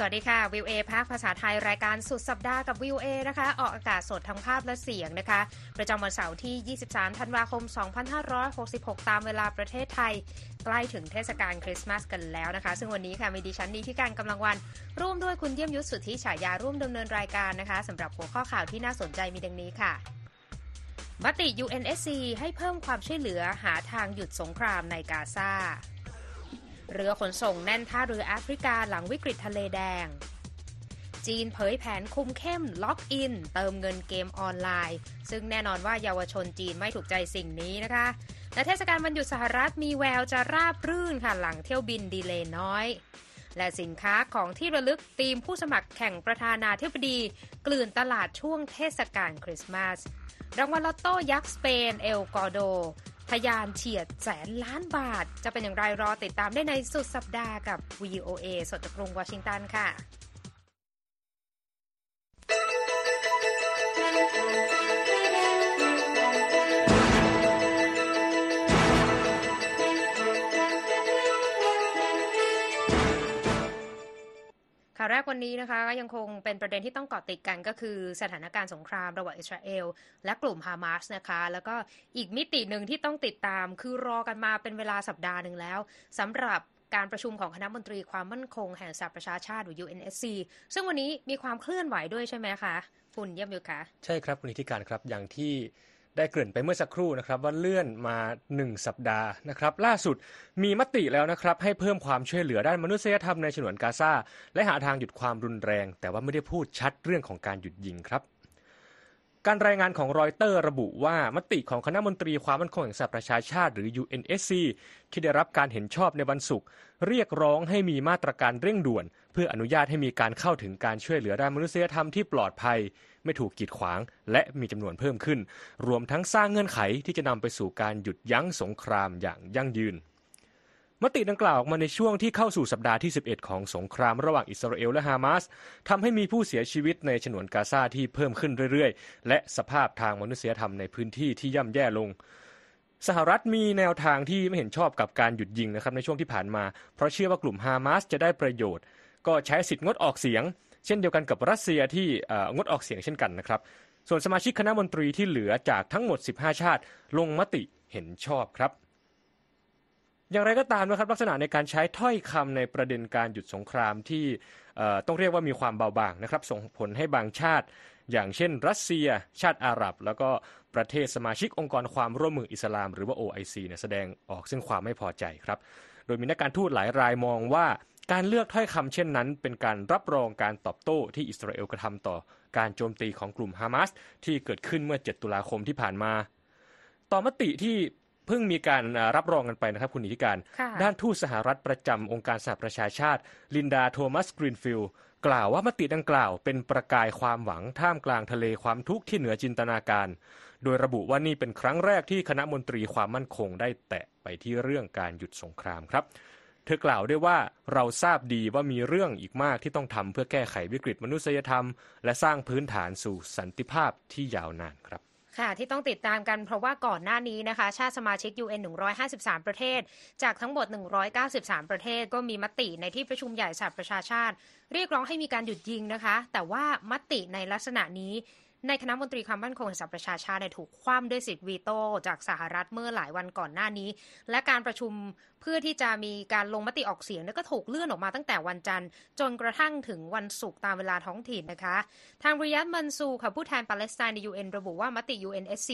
สวัสดีค่ะ VOA ภาคภาษาไทยรายการสุดสัปดาห์กับ VOA นะคะออกอากาศสดทั้งภาพและเสียงนะคะประจำวันเสาร์ที่23ธันวาคม2566ตามเวลาประเทศไทยใกล้ถึงเทศกาลคริสต์มาสกันแล้วนะคะซึ่งวันนี้ค่ะมีดิฉันดีที่การกำลังวันร่วมด้วยคุณเยี่ยมยุทธสุทธิฉายาร่วมดำเนินรายการนะคะสำหรับหัวข้อข่าวที่น่าสนใจมีดังนี้ค่ะมติ UNSC ให้เพิ่มความช่วยเหลือหาทางหยุดสงครามในกาซาเรือขนส่งแน่นท่าเรือแอฟริกาหลังวิกฤตทะเลแดงจีนเผยแผนคุมเข้มล็อกอินเติมเงินเกมออนไลน์ซึ่งแน่นอนว่าเยาวชนจีนไม่ถูกใจสิ่งนี้นะคะและเทศกาลวันหยุดสหรัฐมีแววจะราบรื่นค่ะหลังเที่ยวบินดีเลย์น้อยและสินค้าของที่ระลึกทีมผู้สมัครแข่งประธานาธิบดีกลืนตลาดช่วงเทศกาลคริสต์มาสรางวัลลอตโต้ยักษ์สเปนเอลกอโดพยานเฉียดแสนล้านบาทจะเป็นอย่างไรรอติดตามได้ในสุดสัปดาห์กับ VOA สดจากกรุงวอชิงตันค่ะข่าวแรกวันนี้นะคะก็ยังคงเป็นประเด็นที่ต้องเกาะติดกันก็คือสถานการณ์สงครามระหว่างอิสราเอลและกลุ่มฮามาสนะคะแล้วก็อีกมิติหนึ่งที่ต้องติดตามคือรอกันมาเป็นเวลาสัปดาห์หนึ่งแล้วสำหรับการประชุมของคณะมนตรีความมั่นคงแห่งสหประชาชาติหรือ UNSC ซึ่งวันนี้มีความเคลื่อนไหวด้วยใช่ไหมคะคุณเยี่ยมยุทธคะใช่ครับคุณนิติการครับอย่างที่ได้เกริ่นไปเมื่อสักครู่นะครับว่าเลื่อนมา1สัปดาห์นะครับล่าสุดมีมติแล้วนะครับให้เพิ่มความช่วยเหลือด้านมนุษยธรรมในฉนวนกาซาและหาทางหยุดความรุนแรงแต่ว่าไม่ได้พูดชัดเรื่องของการหยุดยิงครับการรายงานของรอยเตอร์ระบุว่ามติของคณะมนตรีความมั่นคงแห่งสหประชาชาติหรือ UNSC ที่ได้รับการเห็นชอบในวันศุกร์เรียกร้องให้มีมาตรการเร่งด่วนเพื่ออนุญาตให้มีการเข้าถึงการช่วยเหลือด้านมนุษยธรรมที่ปลอดภัยไม่ถูกกีดขวางและมีจำนวนเพิ่มขึ้นรวมทั้งสร้างเงื่อนไขที่จะนำไปสู่การหยุดยั้งสงครามอย่างยั่งยืนมติดังกล่าวออกมาในช่วงที่เข้าสู่สัปดาห์ที่11ของสงครามระหว่างอิสราเอลและฮามาสทำให้มีผู้เสียชีวิตในฉนวนกาซาที่เพิ่มขึ้นเรื่อยๆและสภาพทางมนุษยธรรมในพื้นที่ที่ย่ำแย่ลงสหรัฐมีแนวทางที่ไม่เห็นชอบกับการหยุดยิงนะครับในช่วงที่ผ่านมาเพราะเชื่อว่ากลุ่มฮามาสจะได้ประโยชน์ก็ใช้สิทธิ์งดออกเสียงเช่นเดียวกันกับรัสเซียที่งดออกเสียงเช่นกันนะครับส่วนสมาชิกคณะมนตรีที่เหลือจากทั้งหมด15ชาติลงมติเห็นชอบครับอย่างไรก็ตามนะครับลักษณะในการใช้ถ้อยคำในประเด็นการหยุดสงครามที่ต้องเรียกว่ามีความเบาบางนะครับส่งผลให้บางชาติอย่างเช่นรัสเซียชาติอาหรับแล้วก็ประเทศสมาชิกองค์กรความร่วมมืออิสลามหรือว่า OIC เนี่ยแสดงออกซึ่งความไม่พอใจครับโดยมีนักการทูตหลายรายมองว่าการเลือกถ้อยคำเช่นนั้นเป็นการรับรองการตอบโต้ที่อิสราเอลกระทำต่อการโจมตีของกลุ่มฮามาสที่เกิดขึ้นเมื่อ7ตุลาคมที่ผ่านมาต่อมติที่เพิ่งมีการรับรองกันไปนะครับคุณนิติการด้านทูตสหรัฐประจำองค์การสหประชาชาติลินดาโทมัสกรีนฟิลด์กล่าวว่ามติดังกล่าวเป็นประกายความหวังท่ามกลางทะเลความทุกข์ที่เหนือจินตนาการโดยระบุว่านี่เป็นครั้งแรกที่คณะมนตรีความมั่นคงได้แตะไปที่เรื่องการหยุดสงครามครับเธอกล่าวด้วยว่าเราทราบดีว่ามีเรื่องอีกมากที่ต้องทำเพื่อแก้ไขวิกฤตมนุษยธรรมและสร้างพื้นฐานสู่สันติภาพที่ยาวนานครับค่ะที่ต้องติดตามกันเพราะว่าก่อนหน้านี้นะคะชาติสมาชิก UN 153 ประเทศจากทั้งหมด193 ประเทศก็มีมติในที่ประชุมใหญ่สหประชาชาติเรียกร้องให้มีการหยุดยิงนะคะแต่ว่ามติในลักษณะนี้ในคณะมนตรีความมั่นคงแห่งสหประชาชาติถูกคว่ำด้วยสิทธิ์วีโต้จากสหรัฐเมื่อหลายวันก่อนหน้านี้และการประชุมเพื่อที่จะมีการลงมติออกเสียงก็ถูกเลื่อนออกมาตั้งแต่วันจันทร์จนกระทั่งถึงวันศุกร์ตามเวลาท้องถิ่นนะคะทางริยัด มันซูร์ค่ะผู้แทนปาเลสไตน์ใน UN ระบุว่ามติ UNSC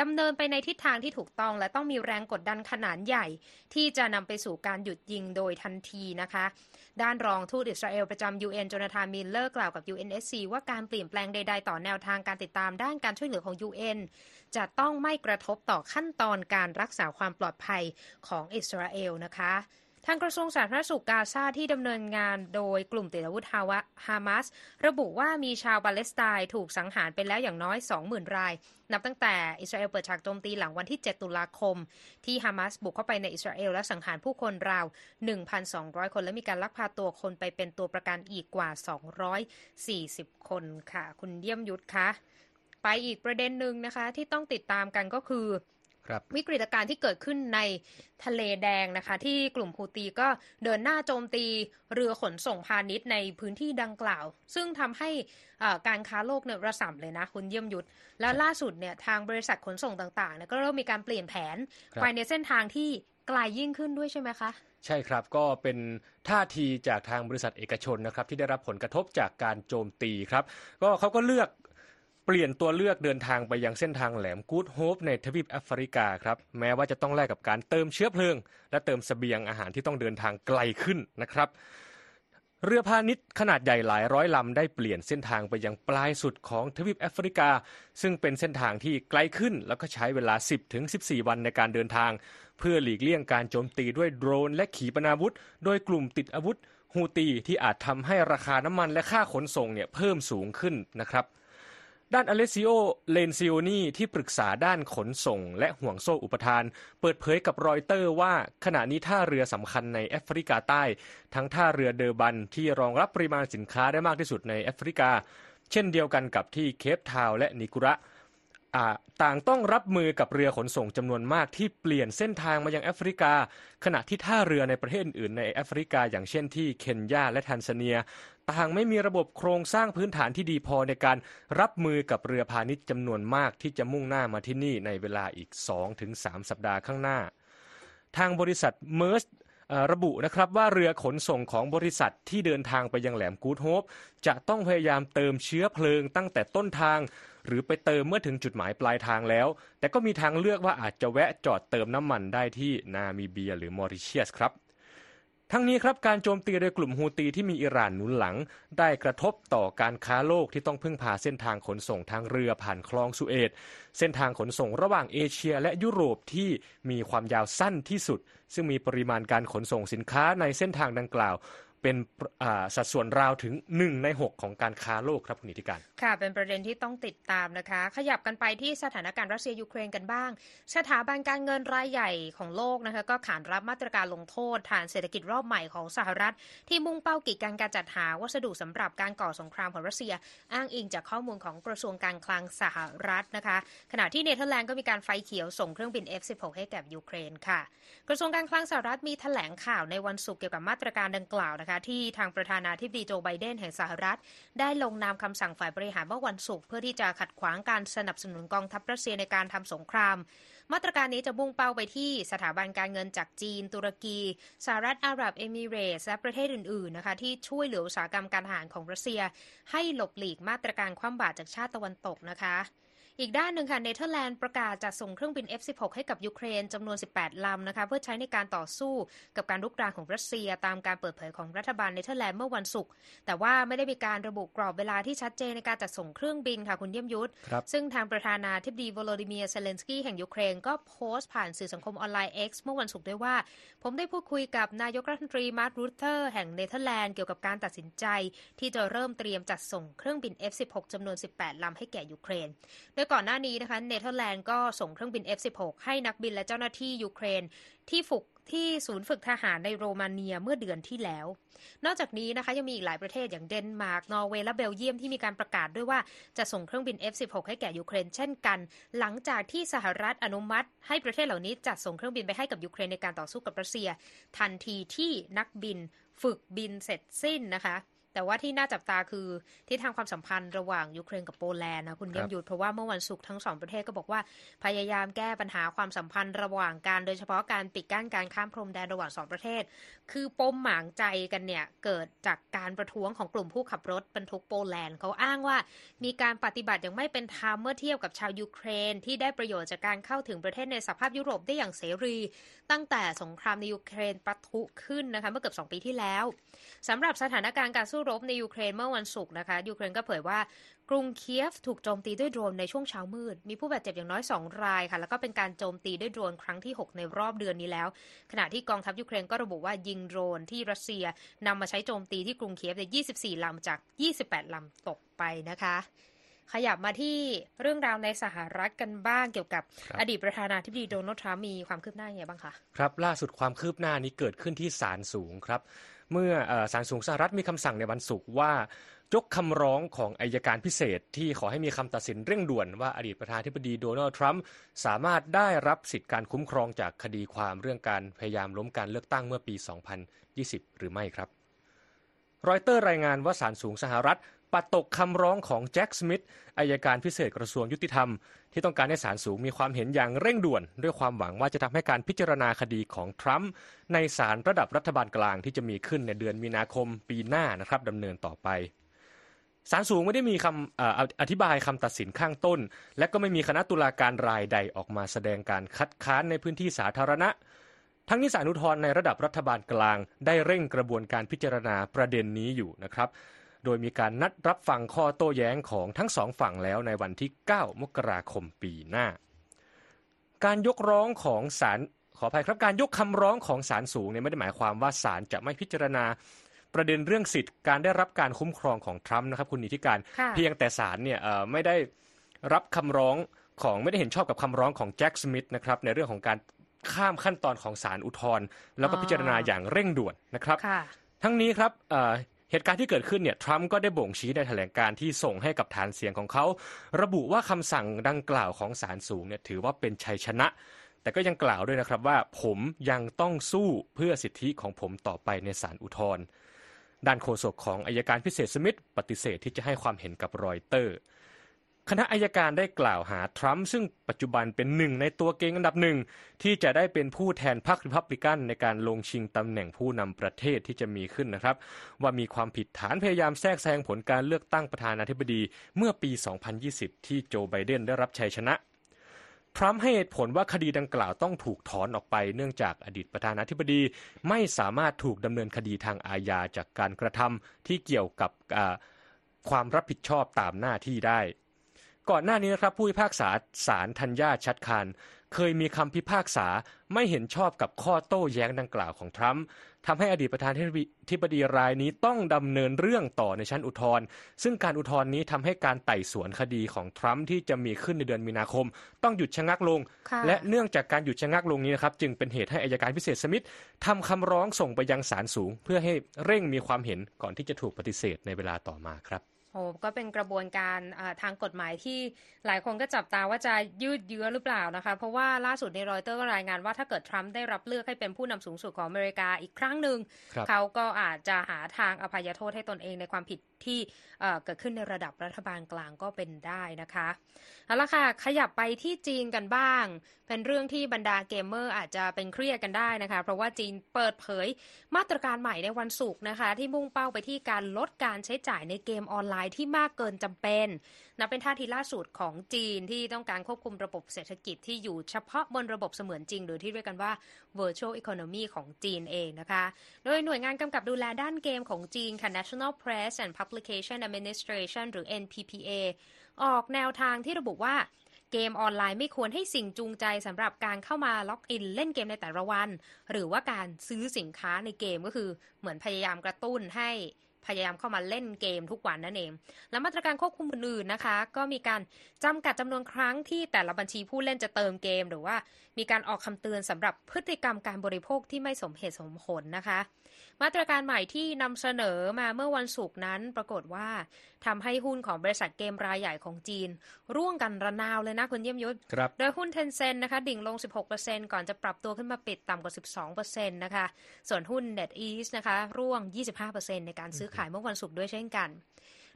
ดำเนินไปในทิศทางที่ถูกต้องและต้องมีแรงกดดันขนาดใหญ่ที่จะนำไปสู่การหยุดยิงโดยทันทีนะคะด้านรองทูตอิสราเอลประจำ UN โจนาธาน มิลเลอร์กล่าวกับ UNSC ว่าการเปลี่ยนแปลงใดๆต่อแนวทางการติดตามด้านการช่วยเหลือของ UN จะต้องไม่กระทบต่อขั้นตอนการรักษาความปลอดภัยของอิสราเอลนะคะทางกระทรวงสาธารณสุขกาซาที่ดำเนินงานโดยกลุ่มติดอาวุธฮามาสระบุว่ามีชาวปาเลสไตน์ถูกสังหารไปแล้วอย่างน้อย 20,000 รายนับตั้งแต่อิสราเอลเปิดฉากโจมตีหลังวันที่7ตุลาคมที่ฮามาสบุกเข้าไปในอิสราเอลและสังหารผู้คนราว 1,200 คนและมีการลักพาตัวคนไปเป็นตัวประกันอีกกว่า240คนค่ะคุณเยี่ยมยุทธคะไปอีกประเด็นนึงนะคะที่ต้องติดตามกันก็คือ วิกฤตการณ์ที่เกิดขึ้นในทะเลแดงนะคะที่กลุ่มฮูตีก็เดินหน้าโจมตีเรือขนส่งพาณิชย์ในพื้นที่ดังกล่าวซึ่งทำให้การค้าโลกเนี่ยระส่ำเลยนะคุณเยี่ยมยุทธแล้วล่าสุดเนี่ยทางบริษัทขนส่งต่างๆก็เริ่มมีการเปลี่ยนแผนไปในเส้นทางที่ไกลยิ่งขึ้นด้วยใช่ไหมคะใช่ครับก็เป็นท่าทีจากทางบริษัทเอกชนนะครับที่ได้รับผลกระทบจากการโจมตีครับก็เขาก็เลือกเปลี่ยนตัวเลือกเดินทางไปยังเส้นทางแหลมกู๊ดโฮปในทวีปแอฟริกาครับแม้ว่าจะต้องแลกกับการเติมเชื้อเพลิงและเติมเสบียงอาหารที่ต้องเดินทางไกลขึ้นนะครับเรือพาณิชย์ขนาดใหญ่หลายร้อยลำได้เปลี่ยนเส้นทางไปยังปลายสุดของทวีปแอฟริกาซึ่งเป็นเส้นทางที่ไกลขึ้นแล้วก็ใช้เวลา 10-14 วันในการเดินทางเพื่อหลีกเลี่ยงการโจมตีด้วยโดรนและขีปนาวุธโดยกลุ่มติดอาวุธฮูตีที่อาจทำให้ราคาน้ำมันและค่าขนส่งเนี่ยเพิ่มสูงขึ้นนะครับด้านอเลซิโอเลนซิโอนีที่ปรึกษาด้านขนส่งและห่วงโซ่อุปทานเปิดเผยกับรอยเตอร์ว่าขณะนี้ท่าเรือสำคัญในแอฟริกาใต้ทั้งท่าเรือเดอร์บันที่รองรับปริมาณสินค้าได้มากที่สุดในแอฟริกาเช่นเดียวกันกับที่เคปทาวน์และนิกุระต่างต้องรับมือกับเรือขนส่งจำนวนมากที่เปลี่ยนเส้นทางมายังแอฟริกาขณะที่ท่าเรือในประเทศอื่นในแอฟริกาอย่างเช่นที่เคนยาและทันซาเนียต่างไม่มีระบบโครงสร้างพื้นฐานที่ดีพอในการรับมือกับเรือพาณิชย์จำนวนมากที่จะมุ่งหน้ามาที่นี่ในเวลาอีก 2-3 สัปดาห์ข้างหน้าทางบริษัทเมอร์สระบุนะครับว่าเรือขนส่งของบริษัทที่เดินทางไปยังแหลมกู๊ดโฮปจะต้องพยายามเติมเชื้อเพลิงตั้งแต่ต้นทางหรือไปเติมเมื่อถึงจุดหมายปลายทางแล้วแต่ก็มีทางเลือกว่าอาจจะแวะจอดเติมน้ำมันได้ที่นามิเบียหรือมอริเชียสครับทั้งนี้ครับการโจมตีโดยกลุ่มฮูตีที่มีอิหร่านหนุนหลังได้กระทบต่อการค้าโลกที่ต้องพึ่งพาเส้นทางขนส่งทางเรือผ่านคลองสุเอตเส้นทางขนส่งระหว่างเอเชียและยุโรปที่มีความยาวสั้นที่สุดซึ่งมีปริมาณการขนส่งสินค้าในเส้นทางดังกล่าวเป็นสัดส่วนราวถึง1ใน6ของการค้าโลกครับคุณนิติการค่ะเป็นประเด็นที่ต้องติดตามนะคะขยับกันไปที่สถานการณ์รัสเซียยูเครนกันบ้างสถาบันการเงินรายใหญ่ของโลกนะคะก็ขานรับมาตรการลงโทษฐานเศรษฐกิจรอบใหม่ของสหรัฐที่มุ่งเป้ากีดกันการจัดหาวัสดุสำหรับการก่อสงครามของรัสเซียอ้างอิงจากข้อมูลของกระทรวงการคลังสหรัฐนะคะขณะที่เนเธอร์แลนด์ก็มีการไฟเขียวส่งเครื่องบิน F-16 ให้แก่ยูเครนค่ะกระทรวงการคลังสหรัฐมีแถลงข่าวในวันศุกร์เกี่ยวกับมาตรการดังกล่าวนะคะที่ทางประธานาธิบดีโจไบเดนแห่งสหรัฐได้ลงนามคำสั่งฝ่ายบริหารเมื่อวันศุกร์เพื่อที่จะขัดขวางการสนับสนุนกองทัพรัสเซียในการทำสงครามมาตรการนี้จะมุ่งเป้าไปที่สถาบันการเงินจากจีนตุรกีสหรัฐอาหรับเอมิเรตส์และประเทศอื่นๆนะคะที่ช่วยเหลืออุตสาหกรรมการทหารของรัสเซียให้หลบหลีกมาตรการคว่ำบาตรจากชาติตะวันตกนะคะอีกด้านหนึ่งค่ะเนเธอร์แลนด์ประกาศจะส่งเครื่องบิน F-16 ให้กับยูเครนจำนวน 18 ลำนะคะเพื่อใช้ในการต่อสู้กับการรุกรานของรัสเซียตามการเปิดเผยของรัฐบาลเนเธอร์แลนด์เมื่อวันศุกร์แต่ว่าไม่ได้มีการระบุกรอบเวลาที่ชัดเจนในการจัดส่งเครื่องบินค่ะคุณเยี่ยมยุทธซึ่งทางประธานาธิบดีโวโลดิเมียร์เซเลนสกี้แห่งยูเครนก็โพสต์ผ่านสื่อสังคมออนไลน์ X เมื่อวันศุกร์ด้วยว่าผมได้พูดคุยกับนายกรัฐมนตรีมาร์ติน รูเทอร์แห่งเนเธอร์แลนด์เกี่ยวกับการตัดสินใจที่จะเริ่มเตรียมจัดส่งเครื่องบิน F-16 จำนวน 18 ลำให้แก่ยูเครนโดยก่อนหน้านี้นะคะเนเธอร์แลนด์ก็ส่งเครื่องบิน F-16 ให้นักบินและเจ้าหน้าที่ยูเครนที่ศูนย์ฝึกทหารในโรมาเนียเมื่อเดือนที่แล้วนอกจากนี้นะคะยังมีอีกหลายประเทศอย่างเดนมาร์กนอร์เวย์และเบลเยียมที่มีการประกาศด้วยว่าจะส่งเครื่องบิน F-16 ให้แก่ยูเครนเช่นกันหลังจากที่สหรัฐอนุมัติให้ประเทศเหล่านี้จัดส่งเครื่องบินไปให้กับยูเครนในการต่อสู้กับรัสเซียทันทีที่นักบินฝึกบินเสร็จสิ้นนะคะแต่ว่าที่น่าจับตาคือที่ทางความสัมพันธ์ระหว่างยูเครนกับโปแลนด์นะคุณเยี่ยมยุทธเพราะว่าเมื่อวันศุกร์ทั้งสองประเทศก็บอกว่าพยายามแก้ปัญหาความสัมพันธ์ระหว่างกันโดยเฉพาะการปิดกั้นการข้ามพรมแดนระหว่างสองประเทศคือปมหมางใจกันเนี่ยเกิดจากการประท้วงของกลุ่มผู้ขับรถบรรทุกโปแลนด์เขาอ้างว่ามีการปฏิบัติอย่างไม่เป็นธรรมเมื่อเทียบกับชาวยูเครนที่ได้ประโยชน์จากการเข้าถึงประเทศในสหภาพยุโรปได้อย่างเสรีตั้งแต่สงครามในยูเครนปะทุขึ้นนะคะเมื่อเกือบ2ปีที่แล้วสำหรับสถานการณ์การสู้รบในยูเครนเมื่อวันศุกร์นะคะยูเครนก็เผยว่ากรุงเคียฟถูกโจมตีด้วยโดรนในช่วงเช้ามืดมีผู้บาดเจ็บอย่างน้อย2รายค่ะแล้วก็เป็นการโจมตีด้วยโดรนครั้งที่6ในรอบเดือนนี้แล้วขณะที่กองทัพยูเครนก็ระบุว่ายิงโดรนที่รัสเซียนำมาใช้โจมตีที่กรุงเคียฟใน24ลำจาก28ลำตกไปนะคะขยับมาที่เรื่องราวในสหรัฐกันบ้างเกี่ยวกับอดีตประธานาธิบดีโดนัลด์ทรัมป์มีความคืบหน้าอย่างไรบ้างคะครับล่าสุดความคืบหน้านี้เกิดขึ้นที่ศาลสูงครับเมื่อศาลสูงสหรัฐมีคำสั่งในวันศุกร์ว่า ยกคำร้องของอัยการพิเศษที่ขอให้มีคำตัดสินเร่งด่วนว่าอดีตประธานาธิบดีโดนัลด์ทรัมป์สามารถได้รับสิทธิการคุ้มครองจากคดีความเรื่องการพยายามล้มการเลือกตั้งเมื่อปี 2020 หรือไม่ครับรอยเตอร์รายงานว่าศาลสูงสหรัฐปัดตกคำร้องของแจ็คสมิธอัยการพิเศษกระทรวงยุติธรรมที่ต้องการให้ศาลสูงมีความเห็นอย่างเร่งด่วนด้วยความหวังว่าจะทำให้การพิจารณาคดีของทรัมป์ในศาลระดับรัฐบาลกลางที่จะมีขึ้นในเดือนมีนาคมปีหน้านะครับดำเนินต่อไปศาลสูงไม่ได้มีคำอธิบายคำตัดสินข้างต้นและก็ไม่มีคณะตุลาการรายใดออกมาแสดงการคัดค้านในพื้นที่สาธารณะทั้งนี้ศาลอุทธรณ์ในระดับรัฐบาลกลางได้เร่งกระบวนการพิจารณาประเด็นนี้อยู่นะครับโดยมีการนัดรับฟังข้อโต้แย้งของทั้งสองฝั่งแล้วในวันที่ 9 มกราคมปีหน้าการยกคำร้องของศาลสูงเนี่ยไม่ได้หมายความว่าศาลจะไม่พิจารณาประเด็นเรื่องสิทธิการได้รับการคุ้มครองของทรัมป์นะครับคุณนิติการเพียงแต่ศาลเนี่ยไม่ได้รับคำร้องของไม่ได้เห็นชอบกับคำร้องของแจ็คสมิธนะครับในเรื่องของการข้ามขั้นตอนของศาลอุทธรณ์แล้วก็พิจารณาอย่างเร่งด่วนนะครับทั้งนี้ครับเหตุการณ์ที่เกิดขึ้นเนี่ยทรัมป์ก็ได้บ่งชี้ในแถลงการที่ส่งให้กับฐานเสียงของเขาระบุว่าคำสั่งดังกล่าวของศาลสูงเนี่ยถือว่าเป็นชัยชนะแต่ก็ยังกล่าวด้วยนะครับว่าผมยังต้องสู้เพื่อสิทธิของผมต่อไปในศาลอุทธรณ์ด้านโฆษกของอัยการพิเศษสมิธปฏิเสธที่จะให้ความเห็นกับรอยเตอร์คณะอัยการได้กล่าวหาทรัมป์ซึ่งปัจจุบันเป็นหนึ่งในตัวเก่งอันดับหนึ่งที่จะได้เป็นผู้แทนพรรครีพับลิกันในการลงชิงตำแหน่งผู้นำประเทศที่จะมีขึ้นนะครับว่ามีความผิดฐานพยายามแทรกแซงผลการเลือกตั้งประธานาธิบดีเมื่อปี 2020 ที่โจไบเดนได้รับชัยชนะทรัมป์ให้เหตุผลว่าคดีดังกล่าวต้องถูกถอนออกไปเนื่องจากอดีตประธานาธิบดีไม่สามารถถูกดำเนินคดีทางอาญาจากการกระทำที่เกี่ยวกับความรับผิดชอบตามหน้าที่ได้ก่อนหน้านี้นะครับผู้พิพากษาศาลธัญญาชัดคานเคยมีคำพิพากษาไม่เห็นชอบกับข้อโต้แย้งดังกล่าวของทรัมป์ทำให้อดีตประธานาธิบดีรายนี้ต้องดำเนินเรื่องต่อในชั้นอุทธรณ์ซึ่งการอุทธรณ์นี้ทำให้การไต่สวนคดีของทรัมป์ที่จะมีขึ้นในเดือนมีนาคมต้องหยุดชะงักลงและเนื่องจากการหยุดชะงักลงนี้นะครับจึงเป็นเหตุให้อัยการพิเศษสมิธทำคำร้องส่งไปยังศาลสูงเพื่อให้เร่งมีความเห็นก่อนที่จะถูกปฏิเสธในเวลาต่อมาครับก็เป็นกระบวนการทางกฎหมายที่หลายคนก็จับตาว่าจะยืดเยื้อหรือเปล่านะคะเพราะว่าล่าสุดในรอยเตอร์ก็รายงานว่าถ้าเกิดทรัมป์ได้รับเลือกให้เป็นผู้นำสูงสุดของอเมริกาอีกครั้งหนึ่งเขาก็อาจจะหาทางอภัยโทษให้ตนเองในความผิดที่เกิดขึ้นในระดับรัฐบาลกลางก็เป็นได้นะคะเอาล่ะค่ะขยับไปที่จีนกันบ้างเป็นเรื่องที่บรรดาเกมเมอร์อาจจะเป็นเครียดกันได้นะคะเพราะว่าจีนเปิดเผยมาตรการใหม่ในวันศุกร์นะคะที่มุ่งเป้าไปที่การลดการใช้จ่ายในเกมออนไลน์ที่มากเกินจำเป็นนับเป็นท่าทีล่าสุดของจีนที่ต้องการควบคุมระบบเศรษฐกิจที่อยู่เฉพาะบนระบบเสมือนจริงหรือที่เรียกกันว่า virtual economy ของจีนเองนะคะโดยหน่วยงานกำกับดูแลด้านเกมของจีนค่ะ National Press and Publication Administration หรือ NPPA ออกแนวทางที่ระบุว่าเกมออนไลน์ไม่ควรให้สิ่งจูงใจสำหรับการเข้ามาล็อกอินเล่นเกมในแต่ละวันหรือว่าการซื้อสินค้าในเกมก็คือเหมือนพยายามกระตุ้นให้พยายามเข้ามาเล่นเกมทุกวันนั่นเองและมาตรการควบคุมอื่นๆนะคะก็มีการจำกัดจำนวนครั้งที่แต่ละบัญชีผู้เล่นจะเติมเกมหรือว่ามีการออกคำเตือนสำหรับพฤติกรรมการบริโภคที่ไม่สมเหตุสมผลนะคะมาตรการใหม่ที่นำเสนอมาเมื่อวันศุกร์นั้นปรากฏว่าทำให้หุ้นของบริษัทเกมรายใหญ่ของจีนร่วงกันระนาวเลยนะคุณเยี่ยมยศโดยหุ้น Tencent นะคะดิ่งลง 16% ก่อนจะปรับตัวขึ้นมาปิดต่ำกว่า 12% นะคะส่วนหุ้น NetEase นะคะร่วง 25% ในการซื้อขายเมื่อวันศุกร์ด้วยเช่นกัน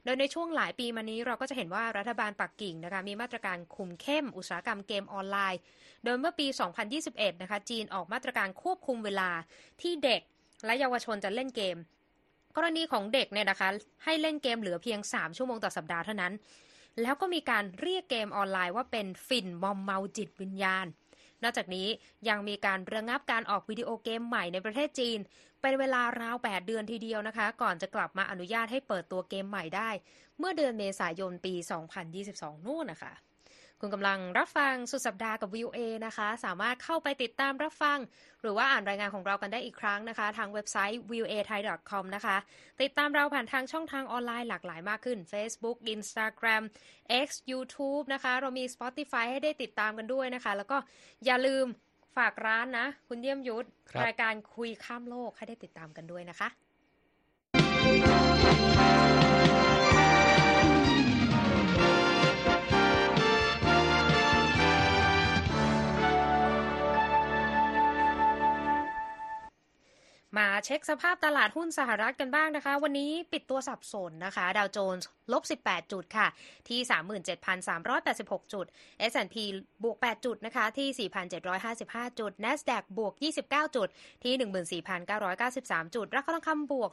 โดยในช่วงหลายปีมานี้เราก็จะเห็นว่ารัฐบาลปักกิ่งนะคะมีมาตรการคุมเข้มอุตสาหกรรมเกมออนไลน์โดยเมื่อปี 2021 นะคะจีนออกมาตรการควบคุมเวลาที่เด็กและเยาวชนจะเล่นเกมกรณีของเด็กเนี่ยนะคะให้เล่นเกมเหลือเพียง3ชั่วโมงต่อสัปดาห์เท่านั้นแล้วก็มีการเรียกเกมออนไลน์ว่าเป็นฝิ่นมอมเมาจิตวิญญาณนอกจากนี้ยังมีการระงับการออกวิดีโอเกมใหม่ในประเทศจีนเป็นเวลาราว8เดือนทีเดียวนะคะก่อนจะกลับมาอนุญาตให้เปิดตัวเกมใหม่ได้เมื่อเดือนเมษายนปี 2022 นู่นนะคะคุณกำลังรับฟังสุดสัปดาห์กับ VOA นะคะสามารถเข้าไปติดตามรับฟังหรือว่าอ่านรายงานของเรากันได้อีกครั้งนะคะทางเว็บไซต์ voathai.com นะคะติดตามเราผ่านทางช่องทางออนไลน์หลากหลายมากขึ้น Facebook Instagram X YouTube นะคะเรามี Spotify ให้ได้ติดตามกันด้วยนะคะแล้วก็อย่าลืมฝากร้านนะคุณเยี่ยมยุทธ รายการคุยข้ามโลกให้ได้ติดตามกันด้วยนะคะ เช็คสภาพตลาดหุ้นสหรัฐกันบ้างนะคะวันนี้ปิดตัวสับสนนะคะดาวโจนส์ลบ18จุดค่ะที่ 37,386 จุด S&P บวก8จุดนะคะที่ 4,755 จุด NASDAQ บวก29จุดที่ 14,993 จุดราคาทองคำบวก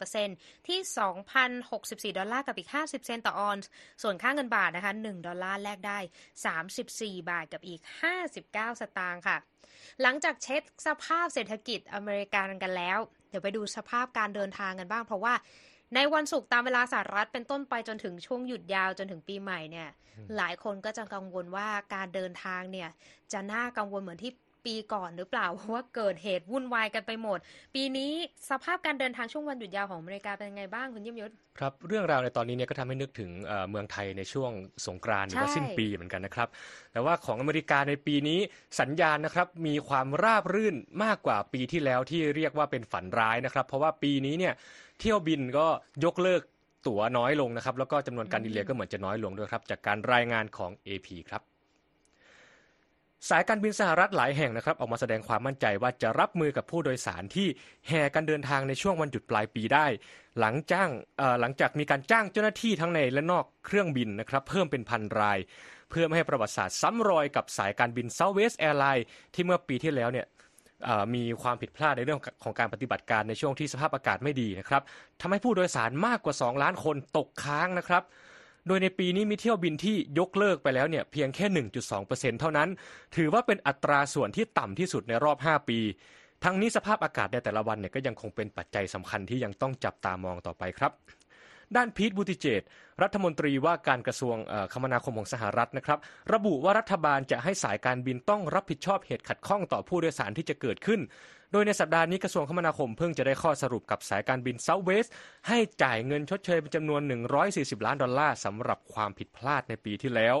0.64% ที่ 2,064 ดอลลาร์กับอีก50เซนต์ต่อออนซ์ส่วนค่าเงินบาทนะคะ1ดอลลาร์แลกได้34บาทกับอีก59สตางค์ค่ะหลังจากเช็คสภาพเศรษฐกิจอเมริกันกันแล้วเดี๋ยวไปดูสภาพการเดินทางกันบ้างเพราะว่าในวันศุกร์ตามเวลาสหรัฐเป็นต้นไปจนถึงช่วงหยุดยาวจนถึงปีใหม่เนี่ยหลายคนก็จะกังวลว่าการเดินทางเนี่ยจะน่ากังวลเหมือนที่ปีก่อนหรือเปล่าเพราะว่าเกิดเหตุวุ่นวายกันไปหมดปีนี้สภาพการเดินทางช่วงวันหยุดยาวของอเมริกาเป็นยังไงบ้างคุณเยี่ยมยศครับเรื่องราวในตอนนี้เนี่ยก็ทำให้นึกถึงเมืองไทยในช่วงสงกรานต์หรือว่าสิ้นปีเหมือนกันนะครับแต่ว่าของอเมริกาในปีนี้สัญญาณนะครับมีความราบรื่นมากกว่าปีที่แล้วที่เรียกว่าเป็นฝันร้ายนะครับเพราะว่าปีนี้เนี่ยเที่ยวบินก็ยกเลิกตั๋วน้อยลงนะครับแล้วก็จำนวนการดีเลย์ก็เหมือนจะน้อยลงด้วยครับจากการรายงานของ AP ครับสายการบินสหรัฐหลายแห่งนะครับออกมาแสดงความมั่นใจว่าจะรับมือกับผู้โดยสารที่แห่กันเดินทางในช่วงวันหยุดปลายปีได้หลังจากมีการจ้างเจ้าหน้าที่ทั้งในและนอกเครื่องบินนะครับเพิ่มเป็นพันรายเพื่อไม่ให้ประวัติศาสตร์ซ้ำรอยกับสายการบิน Southwest Airlines ที่เมื่อปีที่แล้วเนี่ยมีความผิดพลาดในเรื่องของการปฏิบัติการในช่วงที่สภาพอากาศไม่ดีนะครับทำให้ผู้โดยสารมากกว่า2ล้านคนตกค้างนะครับโดยในปีนี้มีเที่ยวบินที่ยกเลิกไปแล้วเนี่ยเพียงแค่ 1.2% เท่านั้นถือว่าเป็นอัตราส่วนที่ต่ำที่สุดในรอบ5ปีทั้งนี้สภาพอากาศในแต่ละวันเนี่ยก็ยังคงเป็นปัจจัยสำคัญที่ยังต้องจับตามองต่อไปครับด้านพีทบูติเจจรัฐมนตรีว่าการกระทรวงคมนาคมของสหรัฐนะครับระบุว่ารัฐบาลจะให้สายการบินต้องรับผิดชอบเหตุขัดข้องต่อผู้โดยสารที่จะเกิดขึ้นโดยในสัปดาห์นี้กระทรวงคมนาคมเพิ่งจะได้ข้อสรุปกับสายการบิน Southwest ให้จ่ายเงินชดเชยเป็นจำนวน140ล้านดอลลาร์สำหรับความผิดพลาดในปีที่แล้ว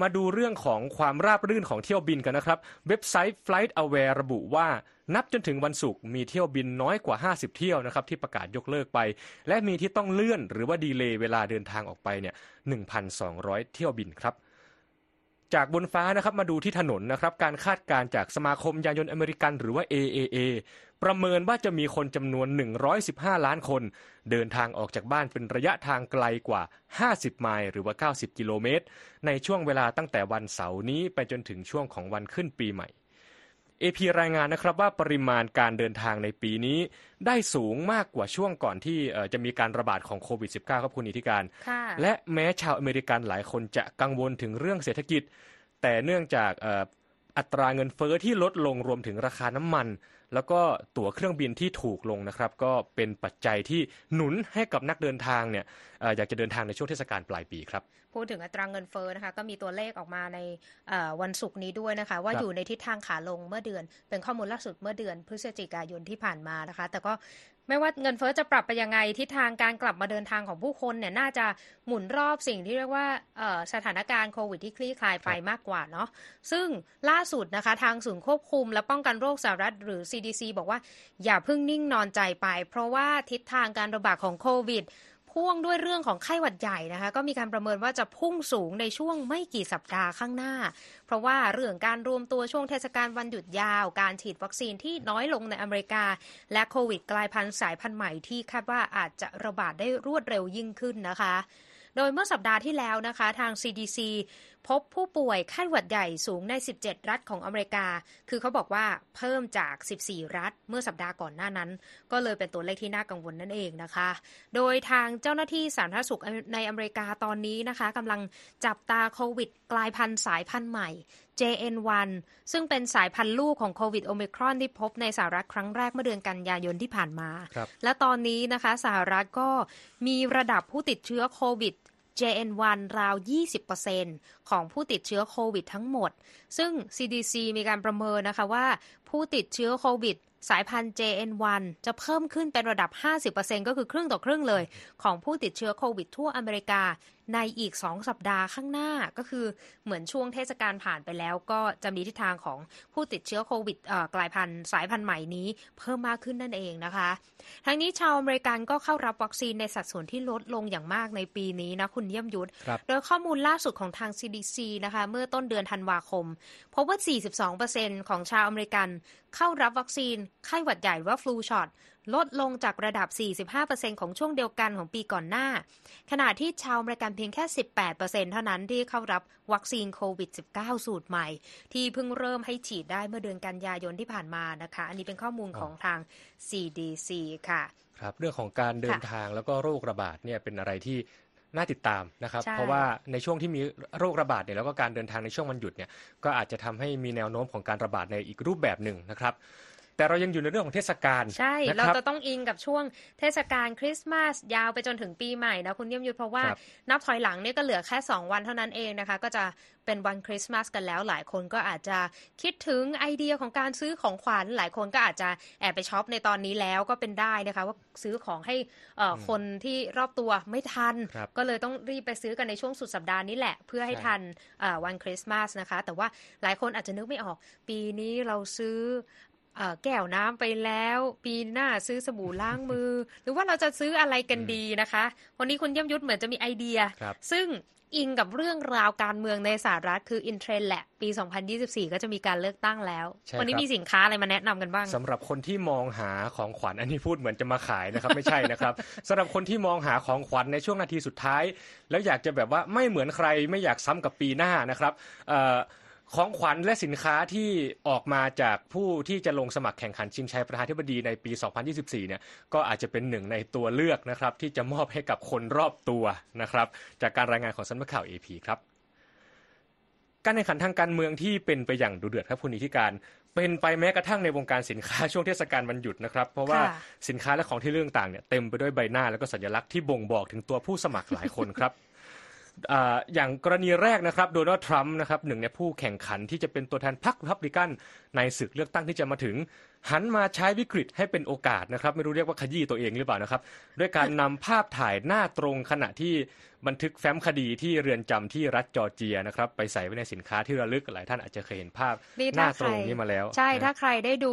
มาดูเรื่องของความราบรื่นของเที่ยวบินกันนะครับเว็บไซต์ FlightAware ระบุว่านับจนถึงวันศุกร์มีเที่ยวบินน้อยกว่า50เที่ยวนะครับที่ประกาศยกเลิกไปและมีที่ต้องเลื่อนหรือว่าดีเลย์เวลาเดินทางออกไปเนี่ย 1,200 เที่ยวบินครับจากบนฟ้านะครับมาดูที่ถนนนะครับการคาดการณ์จากสมาคมยานยนต์อเมริกันหรือว่า AAA ประเมินว่าจะมีคนจำนวน115ล้านคนเดินทางออกจากบ้านเป็นระยะทางไกลกว่า50ไมล์หรือว่า90กิโลเมตรในช่วงเวลาตั้งแต่วันเสาร์นี้ไปจนถึงช่วงของวันขึ้นปีใหม่ AP รายงานนะครับว่าปริมาณการเดินทางในปีนี้ได้สูงมากกว่าช่วงก่อนที่จะมีการระบาดของโควิด -19 ครับคุณนิติการและแม้ชาวอเมริกันหลายคนจะกังวลถึงเรื่องเศรษฐกิจแต่เนื่องจากอัตราเงินเฟ้อที่ลดลงรวมถึงราคาน้ำมันแล้วก็ตั๋วเครื่องบินที่ถูกลงนะครับก็เป็นปัจจัยที่หนุนให้กับนักเดินทางเนี่ย อยากจะเดินทางในช่วงเทศกาลปลายปีครับพูดถึงอัตราเงินเฟ้อนะคะก็มีตัวเลขออกมาในวันศุกร์นี้ด้วยนะคะว่าอยู่ในทิศทางขาลงเมื่อเดือนเป็นข้อมูลล่าสุดเมื่อเดือนพฤศจิกายนที่ผ่านมานะคะแต่ก็ไม่ว่าเงินเฟ้อจะปรับไปยังไงทิศทางการกลับมาเดินทางของผู้คนเนี่ยน่าจะหมุนรอบสิ่งที่เรียกว่าสถานการณ์โควิดที่คลี่คลายไปมากกว่าเนาะซึ่งล่าสุดนะคะทางศูนย์ควบคุมและป้องกันโรคสหรัฐหรือ CDC บอกว่าอย่าเพิ่งนิ่งนอนใจไปเพราะว่าทิศทางการระบาดของโควิดพ่วงด้วยเรื่องของไข้หวัดใหญ่นะคะก็มีการประเมินว่าจะพุ่งสูงในช่วงไม่กี่สัปดาห์ข้างหน้าเพราะว่าเรื่องการรวมตัวช่วงเทศกาลวันหยุดยาวการฉีดวัคซีนที่น้อยลงในอเมริกาและโควิดกลายพันธุ์สายพันธุ์ใหม่ที่คาดว่าอาจจะระบาดได้รวดเร็วยิ่งขึ้นนะคะโดยเมื่อสัปดาห์ที่แล้วนะคะทาง CDC พบผู้ป่วยไข้หวัดใหญ่สูงใน17รัฐของอเมริกาคือเขาบอกว่าเพิ่มจาก14รัฐเมื่อสัปดาห์ก่อนหน้านั้นก็เลยเป็นตัวเลขที่น่ากังวลนั่นเองนะคะโดยทางเจ้าหน้าที่สาธารณสุขในอเมริกาตอนนี้นะคะกำลังจับตาโควิดกลายพันธุ์สายพันธุ์ใหม่ JN.1 ซึ่งเป็นสายพันธุ์ลูกของโควิดโอไมครอนที่พบในสหรัฐครั้งแรกเมื่อเดือนกันยายนที่ผ่านมาและตอนนี้นะคะสหรัฐก็มีระดับผู้ติดเชื้อโควิดJN.1 ราว 20% ของผู้ติดเชื้อโควิดทั้งหมดซึ่ง CDC มีการประเมินนะคะว่าผู้ติดเชื้อโควิดสายพันธุ์ JN.1 จะเพิ่มขึ้นเป็นระดับ 50% ก็คือครึ่งต่อครึ่งเลยของผู้ติดเชื้อโควิดทั่วอเมริกาในอีก2สัปดาห์ข้างหน้าก็คือเหมือนช่วงเทศกาลผ่านไปแล้วก็จะมีทิศทางของผู้ติดเชื้อโควิดกลายพันธุ์สายพันธุ์ใหม่นี้เพิ่มมากขึ้นนั่นเองนะคะทั้งนี้ชาวอเมริกันก็เข้ารับวัคซีนในสัดส่วนที่ลดลงอย่างมากในปีนี้นะคุณเยี่ยมยุทธโดยข้อมูลล่าสุดของทาง CDC นะคะเมื่อต้นเดือนธันวาคมพบว่า 42% ของชาวอเมริกัน เข้ารับวัคซีนไข้หวัดใหญ่หรือว่าฟลูช็อตลดลงจากระดับ 45% ของช่วงเดียวกันของปีก่อนหน้าขณะที่ชาวอเมริกันเพียงแค่ 18% เท่านั้นที่เข้ารับวัคซีนโควิด -19 สูตรใหม่ที่เพิ่งเริ่มให้ฉีดได้เมื่อเดือนกันยายนที่ผ่านมานะคะอันนี้เป็นข้อมูลของทาง CDC ค่ะครับเรื่องของการเดินทางแล้วก็โรคระบาดเนี่ยเป็นอะไรที่น่าติดตามนะครับเพราะว่าในช่วงที่มีโรคระบาดเนี่ยแล้วก็การเดินทางในช่วงวันหยุดเนี่ยก็อาจจะทำให้มีแนวโน้มของการระบาดในอีกรูปแบบหนึ่งนะครับแต่เรายังอยู่ในเรื่องของเทศกาลใช่เราจะต้องอิงกับช่วงเทศกาลคริสต์มาสยาวไปจนถึงปีใหม่นะคุณเยี่ยมยุทธเพราะว่านับถอยหลังนี่ก็เหลือแค่2วันเท่านั้นเองนะคะก็จะเป็นวันคริสต์มาสกันแล้วหลายคนก็อาจจะคิดถึงไอเดียของการซื้อของขวัญหลายคนก็อาจจะแอบไปช็อปในตอนนี้แล้วก็เป็นได้นะคะว่าซื้อของให้คนที่รอบตัวไม่ทันก็เลยต้องรีบไปซื้อกันในช่วงสุดสัปดาห์นี้แหละเพื่อให้ทันวันคริสต์มาสนะคะแต่ว่าหลายคนอาจจะนึกไม่ออกปีนี้เราซื้อแก้วน้ำไปแล้วปีหน้าซื้อสบู่ล้างมือหรือว่าเราจะซื้ออะไรกันดีนะคะวันนี้คุณเยี่ยมยุทธเหมือนจะมีไอเดียซึ่งอิงกับเรื่องราวการเมืองในสหรัฐคืออินเทรนด์แหละปี2024ก็จะมีการเลือกตั้งแล้ววันนี้มีสินค้าอะไรมาแนะนำกันบ้างสำหรับคนที่มองหาของขวัญอันนี้พูดเหมือนจะมาขายนะครับ ไม่ใช่นะครับสำหรับคนที่มองหาของขวัญในช่วงนาทีสุดท้ายแล้วอยากจะแบบว่าไม่เหมือนใครไม่อยากซ้ำกับปีหน้านะครับของขวัญและสินค้าที่ออกมาจากผู้ที่จะลงสมัครแข่งขันชิงชัยประธานาธิบดีในปี 2024 เนี่ยก็อาจจะเป็นหนึ่งในตัวเลือกนะครับที่จะมอบให้กับคนรอบตัวนะครับจากการรายงานของสำนักข่าว AP ครับการแข่งขันทางการเมืองที่เป็นไปอย่างดุเดือดครับคุณนิติการเป็นไปแม้กระทั่งในวงการสินค้าช่วงเทศกาลวันหยุดนะครับเพราะว่าสินค้าและของที่เลือกต่างเนี่ยเต็มไปด้วยใบหน้าและก็สัญลักษณ์ที่บ่งบอกถึงตัวผู้สมัครหลายคนครับ อย่างกรณีแรกนะครับโดนัลด์ทรัมป์นะครับหนึ่งในผู้แข่งขันที่จะเป็นตัวแทนพรรครีพับลิกันในศึกเลือกตั้งที่จะมาถึงหันมาใช้วิกฤตให้เป็นโอกาสนะครับไม่รู้เรียกว่าขยี้ตัวเองหรือเปล่านะครับด้วยการนำภาพถ่ายหน้าตรงขณะที่บันทึกแฟ้มคดีที่เรือนจำที่รัฐจอร์เจียนะครับไปใส่ไว้ในสินค้าที่ระลึกหลายท่านอาจจะเคยเห็นภาพหน้าตรงนี้มาแล้วใช่ถ้าใครได้ดู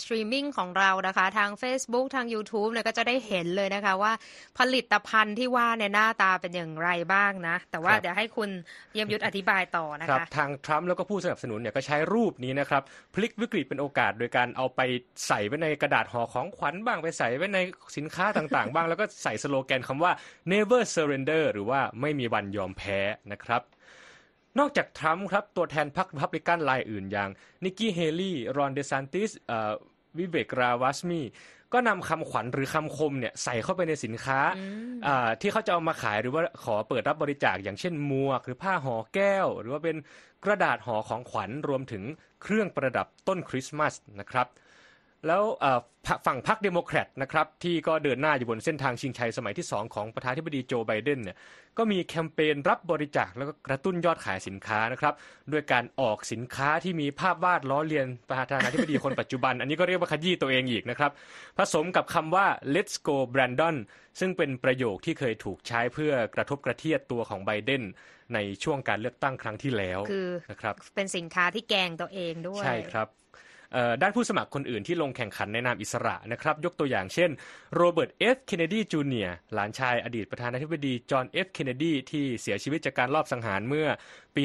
สตรีมมิ่งของเรานะคะทาง Facebook ทาง YouTube เนี่ยก็จะได้เห็นเลยนะคะว่าผลิตภัณฑ์ที่ว่าเนี่ยหน้าตาเป็นอย่างไรบ้างนะแต่ว่าเดี๋ยวให้คุณเยี่ยมยุทธอธิบายต่อนะคะทางทรัมป์แล้วก็ผู้สนับสนุนเนี่ยก็ใช้รูปนี้นะครับพลิกวิกฤตเป็นโอกาสโดยการเอาไปใส่ไว้ในกระดาษห่อของขวัญบ้างไปใส่ไว้ในสินค้าต่างๆบ้างแล้วก็ใส่สโลแกนคำว่า Never Surrender หรือว่าไม่มีวันยอมแพ้นะครับนอกจากทรัมป์ครับตัวแทนพรรครีพับลิกันรายอื่นอย่างนิกกี้เฮลี่รอนเดซานติสวิเวกราวัสมีก็นำคำขวัญหรือคำคมเนี่ยใส่เข้าไปในสินค้าที่เขาจะเอามาขายหรือว่าขอเปิดรับบริจาคอย่างเช่นหมวกหรือผ้าห่อแก้วหรือว่าเป็นกระดาษห่อของขวัญรวมถึงเครื่องประดับต้นคริสต์มาสนะครับแล้วฝั่งพรรคเดโมแครตนะครับที่ก็เดินหน้าอยู่บนเส้นทางชิงชัยสมัยที่2ของประธานาธิบดีโจไบเดนเนี่ยก็มีแคมเปญรับบริจาคแล้วก็กระตุ้นยอดขายสินค้านะครับด้วยการออกสินค้าที่มีภาพวาดล้อเลียนประธานาธิบดีคนปัจจุบันอันนี้ก็เรียกว่าขยี้ตัวเองอีกนะครับผสมกับคำว่า Let's go Brandon ซึ่งเป็นประโยคที่เคยถูกใช้เพื่อกระทบกระเทียดตัวของไบเดนในช่วงการเลือกตั้งครั้งที่แล้วนะครับเป็นสินค้าที่แกงตัวเองด้วยใช่ครับด้านผู้สมัครคนอื่นที่ลงแข่งขันในนามอิสระนะครับยกตัวอย่างเช่นโรเบิร์ต เอฟ เคนเนดี จูเนียร์หลานชายอดีตประธานาธิบดีจอห์น เอฟ เคนเนดีที่เสียชีวิตจากการลอบสังหารเมื่อปี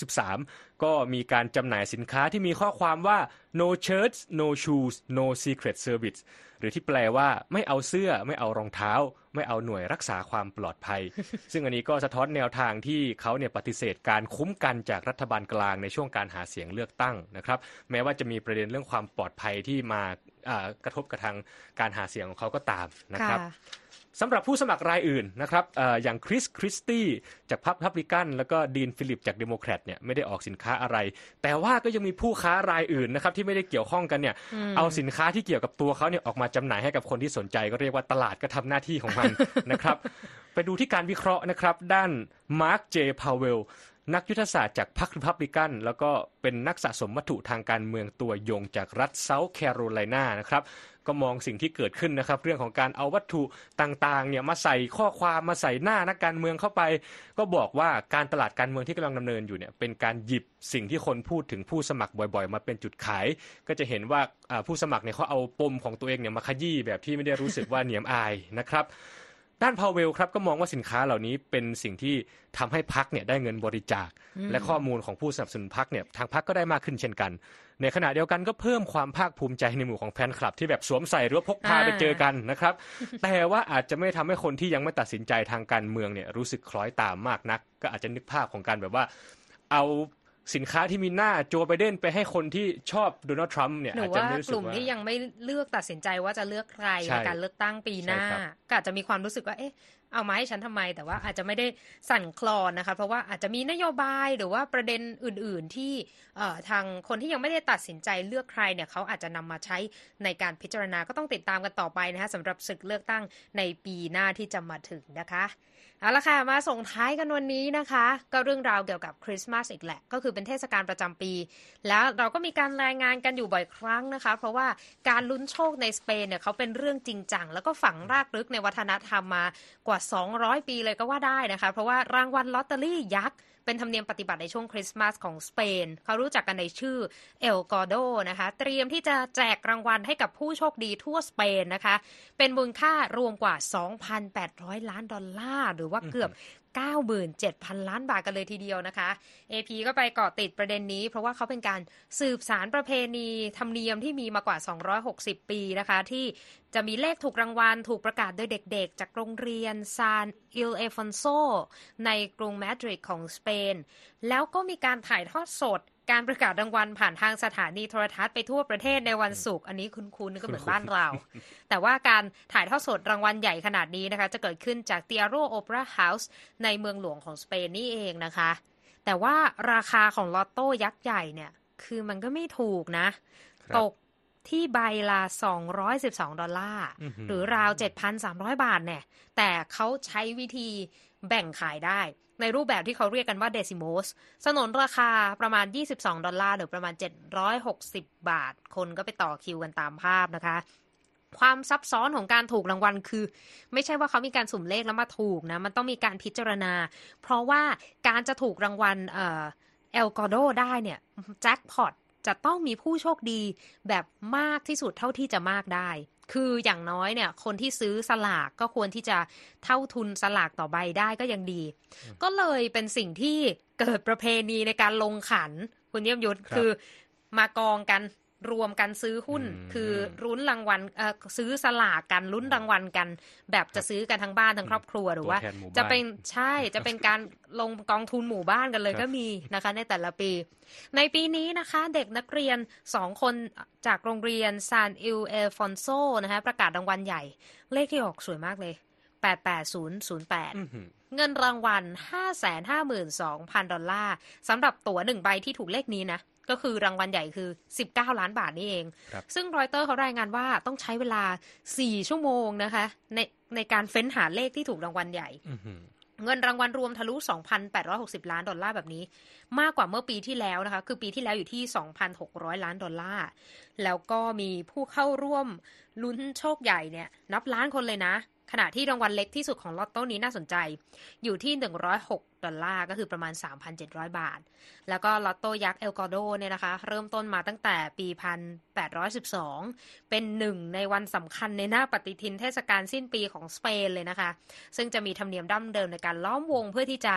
1963 ก็มีการจำหน่ายสินค้าที่มีข้อความว่า no shirts no shoes no secret service หรือที่แปลว่าไม่เอาเสื้อไม่เอารองเท้าไม่เอาหน่วยรักษาความปลอดภัย ซึ่งอันนี้ก็สะท้อนแนวทางที่เขาเนี่ยปฏิเสธการคุ้มกันจากรัฐบาลกลางในช่วงการหาเสียงเลือกตั้งนะครับแม้ว่าจะมีประเด็นเรื่องความปลอดภัยที่มากระทบกับทางการหาเสียงของเขาก็ตามนะครับสำหรับผู้สมัครรายอื่นนะครับอย่างคริส คริสตี้จากพรรครีพับลิกันแล้วก็ดีน ฟิลิปจากเดโมแครตเนี่ยไม่ได้ออกสินค้าอะไรแต่ว่าก็ยังมีผู้ค้ารายอื่นนะครับที่ไม่ได้เกี่ยวข้องกันเนี่ยเอาสินค้าที่เกี่ยวกับตัวเขาเนี่ยออกมาจำหน่ายให้กับคนที่สนใจก็เรียกว่าตลาดก็ทำหน้าที่ของมัน นะครับไปดูที่การวิเคราะห์นะครับด้านมาร์ค เจ พาวเวลนักยุทธศาสตร์จากพรรครีพับลิกันแล้วก็เป็นนักสะสมวัตถุทางการเมืองตัวยงจากรัฐเซาท์แคโรไลนานะครับก็มองสิ่งที่เกิดขึ้นนะครับเรื่องของการเอาวัตถุต่างๆเนี่ยมาใส่ข้อความมาใส่หน้านักการเมืองเข้าไปก็บอกว่าการตลาดการเมืองที่กำลังดำเนินอยู่เนี่ยเป็นการหยิบสิ่งที่คนพูดถึงผู้สมัครบ่อยๆมาเป็นจุดขายก็จะเห็นว่าผู้สมัครเนี่ยเขาเอาปมของตัวเองเนี่ยมาขยี้แบบที่ไม่ได้รู้สึกว่าเหนียมอายนะครับ ด้านพาวเวลครับก็มองว่าสินค้าเหล่านี้เป็นสิ่งที่ทำให้พรรคเนี่ยได้เงินบริจาคและข้อมูลของผู้สนับสนุนพรรคเนี่ยทางพรรคก็ได้มากขึ้นเช่นกันในขณะเดียวกันก็เพิ่มความภาคภูมิใจในหมู่ของแฟนคลับที่แบบสวมใส่หรือพกพาไปเจอกันนะครับแต่ว่าอาจจะไม่ทำให้คนที่ยังไม่ตัดสินใจทางการเมืองเนี่ยรู้สึกคล้อยตามมากนักก็อาจจะนึกภาพของการแบบว่าเอาสินค้าที่มีหน้าโจไบเดนไปให้คนที่ชอบโดนัลด์ทรัมป์เนี่ยอาจจะไม่รู้สึกว่ากลุ่มที่ยังไม่เลือกตัดสินใจว่าจะเลือกใครในการเลือกตั้งปีหน้าก็อาจจะมีความรู้สึกว่าเอ๊ะเอามาให้ฉันทำไมแต่ว่าอาจจะไม่ได้สั่นคลอนนะคะเพราะว่าอาจจะมีนโยบายหรือว่าประเด็นอื่นๆที่ทางคนที่ยังไม่ได้ตัดสินใจเลือกใครเนี่ยเขาอาจจะนำมาใช้ในการพิจารณาก็ต้องติดตามกันต่อไปนะคะสำหรับศึกเลือกตั้งในปีหน้าที่จะมาถึงนะคะเอาละค่ะมาส่งท้ายกันวันนี้นะคะก็เรื่องราวเกี่ยวกับคริสต์มาสอีกแหละก็คือเป็นเทศกาลประจำปีแล้วเราก็มีการรายงานกันอยู่บ่อยครั้งนะคะเพราะว่าการลุ้นโชคในสเปนเนี่ยเขาเป็นเรื่องจริงจังแล้วก็ฝังรากลึกในวัฒนธรรมมากว่า200 ปีเลยก็ว่าได้นะคะเพราะว่ารางวัลลอตเตอรี่ยักษ์เป็นธรรมเนียมปฏิบัติในช่วงคริสต์มาสของสเปนเขารู้จักกันในชื่อเอลกอโดนะคะเตรียมที่จะแจกรางวัลให้กับผู้โชคดีทั่วสเปนนะคะเป็นมูลค่ารวมกว่า 2,800 ล้านดอลลาร์หรือว่าเกือบ 97,000 ล้านบาทกันเลยทีเดียวนะคะ AP ก็ไปเกาะติดประเด็นนี้เพราะว่าเขาเป็นการสืบสานประเพณีธรรมเนียมที่มีมากว่า260 ปีนะคะที่จะมีเลขถูกรางวัลถูกประกาศโดยเด็กๆจากโรงเรียนซานอิลเอฟอนโซในกรุงมาดริดของสเปนแล้วก็มีการถ่ายทอดสดการประกาศรางวัลผ่านทางสถานีโทรทัศน์ไปทั่วประเทศในวันศุกร์อันนี้คุ้นๆก็เหมือนบ้านเราแต่ว่าการถ่ายทอดสดรางวัลใหญ่ขนาดนี้นะคะจะเกิดขึ้นจากเตียโรโอเปร่าเฮาส์ในเมืองหลวงของสเปนนี่เองนะคะแต่ว่าราคาของลอตโต้ยักษ์ใหญ่เนี่ยคือมันก็ไม่ถูกนะตกที่ใบละ212ดอลลาร์หรือราว 7,300 บาทเนี่ยแต่เขาใช้วิธีแบ่งขายได้ในรูปแบบที่เขาเรียกกันว่าเดซิโมสสนนราคาประมาณ22ดอลลาร์หรือประมาณ760บาทคนก็ไปต่อคิวกันตามภาพนะคะความซับซ้อนของการถูกรางวัลคือไม่ใช่ว่าเขามีการสุ่มเลขแล้วมาถูกนะมันต้องมีการพิจารณาเพราะว่าการจะถูกรางวัลเอลกอโดได้เนี่ยแจ็คพอตจะต้องมีผู้โชคดีแบบมากที่สุดเท่าที่จะมากได้คืออย่างน้อยเนี่ยคนที่ซื้อสลากก็ควรที่จะเท่าทุนสลากต่อใบได้ก็ยังดีก็เลยเป็นสิ่งที่เกิดประเพณีในการลงขันคุณเยี่ยมยศคือมากองกันรวมกันซื้อหุ้นคือลุ้นรางวัลซื้อสลากกันลุ้นรางวัลกันแบบจะซื้อกันทั้งบ้านทั้งครอบครัวหรือว่าจะเป็นใช่จะเป็นการลงกองทุนหมู่บ้านกันเลยก็มีนะคะในแต่ละปีในปีนี้นะคะเด็กนักเรียน2คนจากโรงเรียนซานอิลเอฟอนโซนะคะประกาศรางวัลใหญ่เลขที่ออกสวยมากเลย88008เงินรางวัล 552,000 ดอลลาร์สำหรับตั๋ว1ใบที่ถูกเลขนี้นะก็คือรางวัลใหญ่คือ19ล้านบาทนี่เองซึ่งรอยเตอร์เขารายงานว่าต้องใช้เวลา4ชั่วโมงนะคะในการเฟ้นหาเลขที่ถูกรางวัลใหญ่เงินรางวัลรวมทะลุ 2,860 ล้านดอลลาร์แบบนี้มากกว่าเมื่อปีที่แล้วนะคะคือปีที่แล้วอยู่ที่ 2,600 ล้านดอลลาร์แล้วก็มีผู้เข้าร่วมลุ้นโชคใหญ่เนี่ยนับล้านคนเลยนะขณะที่รางวัลเล็กที่สุดของลอตโต้นี้น่าสนใจอยู่ที่106ดอลลาร์ก็คือประมาณ 3,700 บาทแล้วก็ลอตโต้ยักษ์เอลกอโดเนี่ยนะคะเริ่มต้นมาตั้งแต่ปี1812เป็นหนึ่งในวันสำคัญในหน้าปฏิทินเทศกาลสิ้นปีของสเปนเลยนะคะซึ่งจะมีธรรมเนียมดั้งเดิมในการล้อมวงเพื่อที่จะ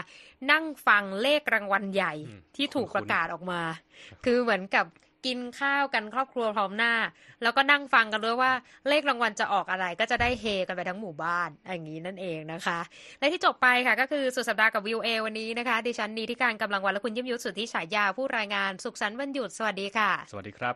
นั่งฟังเลขรางวัลใหญ่ที่ถูกประกาศออกมาคือเหมือนกับกินข้าวกันครอบครัวพร้อมหน้าแล้วก็นั่งฟังกันด้วยว่าเลขรางวัลจะออกอะไรก็จะได้เฮกันไปทั้งหมู่บ้านอย่างนี้นั่นเองนะคะและที่จบไปค่ะก็คือสุดสัปดาห์กับ VOA วันนี้นะคะดิฉันนีที่การกำลังวันและคุณเยี่ยมยุทธสุทธิฉายาผู้รายงานสุขสันต์วันหยุดสวัสดีค่ะสวัสดีครับ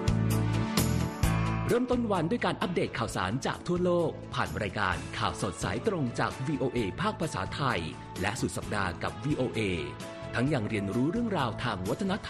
เริ่มต้นวันด้วยการอัปเดตข่าวสารจากทั่วโลกผ่านรายการข่าวสดสายตรงจาก VOA ภาคภาษาไทยและสุดสัปดาห์กับ VOA ทั้งยังเรียนรู้เรื่องราวทางวัฒนธ